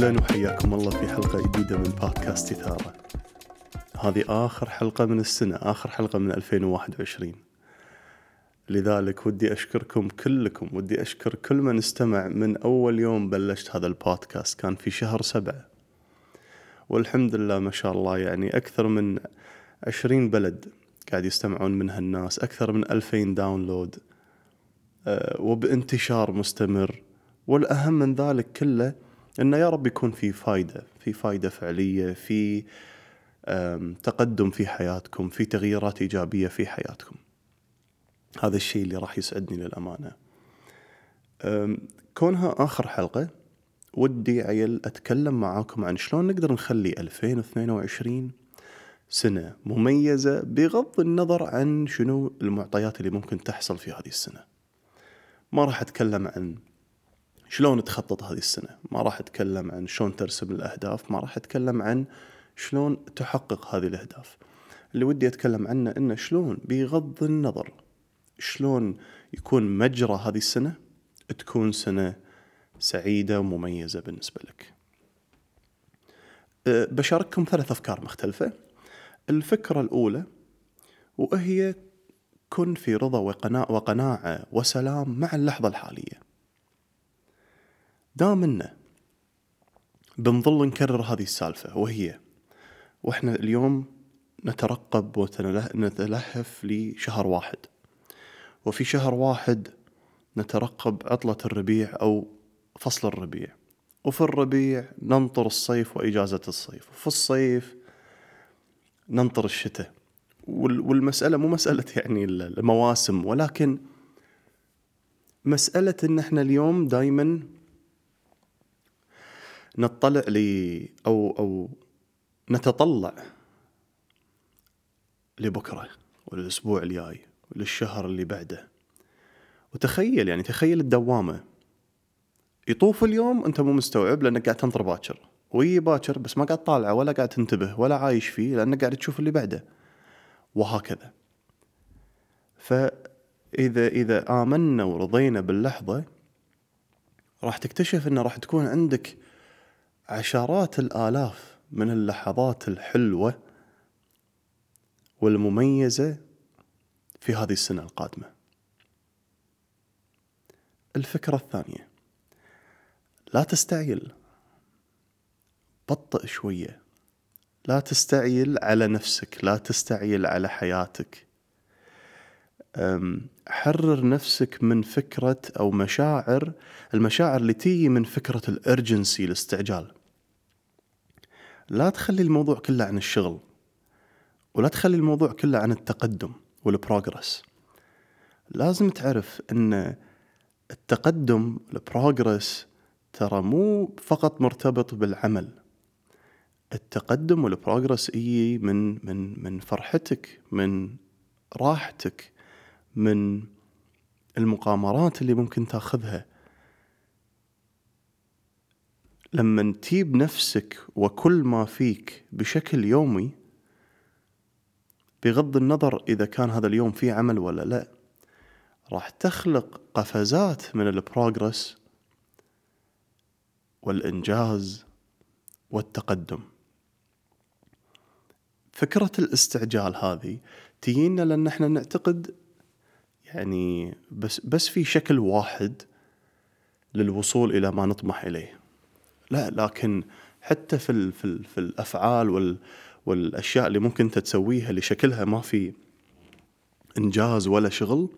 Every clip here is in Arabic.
أهلا وحياكم الله في حلقة جديدة من بودكاست إثارة. هذه آخر حلقة من السنة، آخر حلقة من 2021. لذلك ودي أشكركم كلكم، ودي أشكر كل من استمع. من أول يوم بلشت هذا البودكاست كان في شهر 7، والحمد لله ما شاء الله، يعني أكثر من 20 بلد قاعد يستمعون منها الناس، أكثر من 2000 داونلود، وبانتشار مستمر. والأهم من ذلك كله إنه يا رب يكون في فايدة فعلية، في تقدم في حياتكم، في تغييرات إيجابية في حياتكم. هذا الشيء اللي راح يسعدني للأمانة. كونها آخر حلقة، ودي عيل أتكلم معاكم عن شلون نقدر نخلي 2022 سنة مميزة، بغض النظر عن شنو المعطيات اللي ممكن تحصل في هذه السنة. ما راح أتكلم عن شلون تخطط هذه السنة، ما راح أتكلم عن شلون ترسم الأهداف، ما راح أتكلم عن شلون تحقق هذه الأهداف. اللي ودي أتكلم عنه إنه شلون، بغض النظر شلون يكون مجرى هذه السنة، تكون سنة سعيدة ومميزة بالنسبة لك. بشارككم 3 أفكار مختلفة. الفكرة الأولى وهي كن في رضا وقناعة وسلام مع اللحظة الحالية. دامنا بنظل نكرر هذه السالفة، وهي وإحنا اليوم نترقب ونتلهف لشهر 1، وفي شهر 1 نترقب عطلة الربيع أو فصل الربيع، وفي الربيع ننطر الصيف وإجازة الصيف، وفي الصيف ننطر الشتاء. والمسألة مو مسألة يعني المواسم، ولكن مسألة إن إحنا اليوم دايماً نطلع أو نتطلع لبكرة وللأسبوع الجاي وللشهر اللي بعده. وتخيل يعني الدوامة، يطوف اليوم أنت مو مستوعب لأنك قاعد تنطر باكر، ويجي باكر بس ما قاعد طالعه ولا قاعد تنتبه ولا عايش فيه، لأنك قاعد تشوف اللي بعده، وهكذا. فإذا آمنا ورضينا باللحظة، راح تكتشف أنه راح تكون عندك عشرات الآلاف من اللحظات الحلوة والمميزة في هذه السنة القادمة. الفكرة الثانية، لا تستعجل، بطئ شوية، لا تستعجل على نفسك، لا تستعجل على حياتك. حرر نفسك من فكرة أو المشاعر اللي تيجي من فكرة الأرجنسي، الاستعجال. لا تخلي الموضوع كله عن الشغل، ولا تخلي الموضوع كله عن التقدم والبروغرس. لازم تعرف أن التقدم والبروغرس ترى مو فقط مرتبط بالعمل. التقدم والبروغرس يجي من فرحتك، من راحتك، من المقامرات اللي ممكن تاخذها. لما تجيب نفسك وكل ما فيك بشكل يومي، بغض النظر إذا كان هذا اليوم فيه عمل ولا لا، راح تخلق قفزات من البروغرس والإنجاز والتقدم. فكرة الاستعجال هذه تجينا لأن احنا نعتقد يعني بس في شكل واحد للوصول إلى ما نطمح إليه. لا، لكن حتى في الأفعال والأشياء اللي ممكن انت تسويها اللي شكلها ما في إنجاز ولا شغل،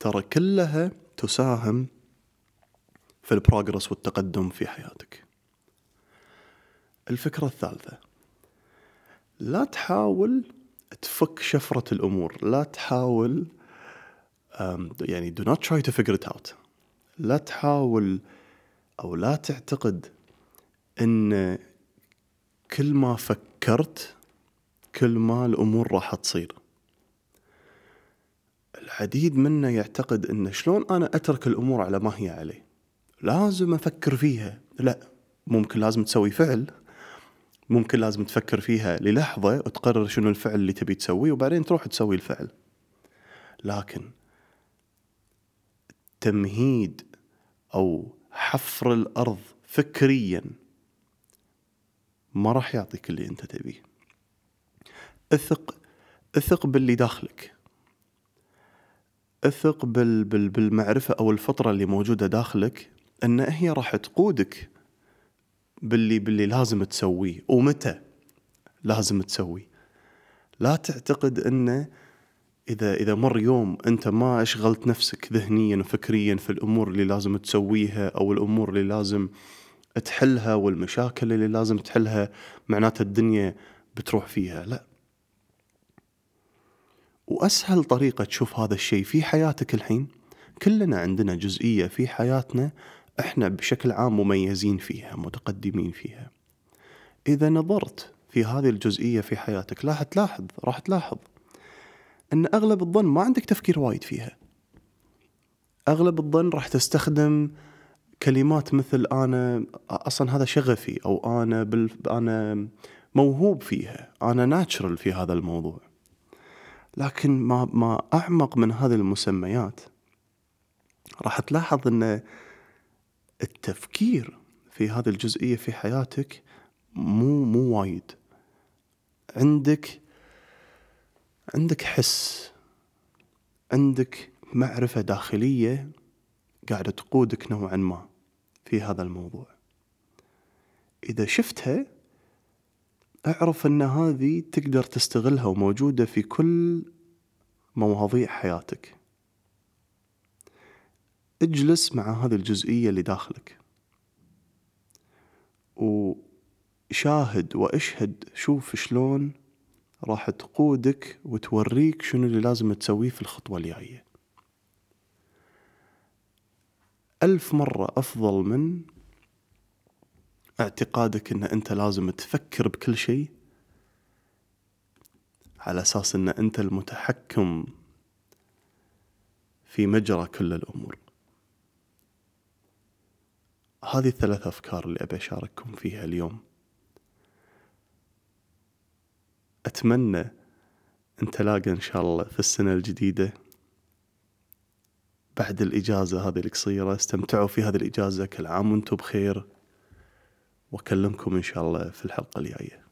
ترى كلها تساهم في البروغرس والتقدم في حياتك. الفكرة الثالثة، لا تحاول تفك شفرة الأمور، لا تحاول يعني do not try to figure it out. لا تحاول أو لا تعتقد أن كل ما فكرت كل ما الأمور راح تصير. العديد منا يعتقد أن شلون أنا أترك الأمور على ما هي عليه، لازم أفكر فيها. لا، ممكن لازم تسوي فعل، ممكن لازم تفكر فيها للحظة وتقرر شنو الفعل اللي تبي تسويه، وبعدين تروح تسوي الفعل. لكن تمهيد أو حفر الأرض فكريا ما راح يعطيك اللي أنت تبيه. اثق باللي داخلك، اثق بالمعرفة أو الفطرة اللي موجودة داخلك أن هي راح تقودك باللي لازم تسويه ومتى لازم تسويه. لا تعتقد أنه إذا مر يوم أنت ما أشغلت نفسك ذهنيا وفكريا في الأمور اللي لازم تسويها أو الأمور اللي لازم تحلها والمشاكل اللي لازم تحلها، معناتها الدنيا بتروح فيها. لا، وأسهل طريقة تشوف هذا الشيء في حياتك الحين، كلنا عندنا جزئية في حياتنا إحنا بشكل عام مميزين فيها، متقدمين فيها. إذا نظرت في هذه الجزئية في حياتك راح تلاحظ أن أغلب الظن ما عندك تفكير وايد فيها. أغلب الظن راح تستخدم كلمات مثل أنا أصلا هذا شغفي، أو أنا موهوب فيها، أنا ناتشرل في هذا الموضوع. لكن ما أعمق من هذه المسميات راح تلاحظ أن التفكير في هذه الجزئية في حياتك مو وايد. عندك حس، عندك معرفة داخلية قاعدة تقودك نوعا ما في هذا الموضوع. إذا شفتها أعرف أن هذه تقدر تستغلها وموجودة في كل مواضيع حياتك. اجلس مع هذه الجزئية اللي داخلك وشاهد واشهد، شوف شلون راح تقودك وتوريك شنو اللي لازم تسويه في الخطوة الجاية. 1000 مرة أفضل من اعتقادك أن أنت لازم تفكر بكل شيء على أساس أن أنت المتحكم في مجرى كل الأمور. هذه 3 أفكار اللي أبي أشارككم فيها اليوم. أتمنى أن تلاقى إن شاء الله في السنة الجديدة بعد الإجازة هذه القصيرة، استمتعوا في هذه الإجازة، كل عام وانتم بخير، وأكلمكم إن شاء الله في الحلقة الجاية.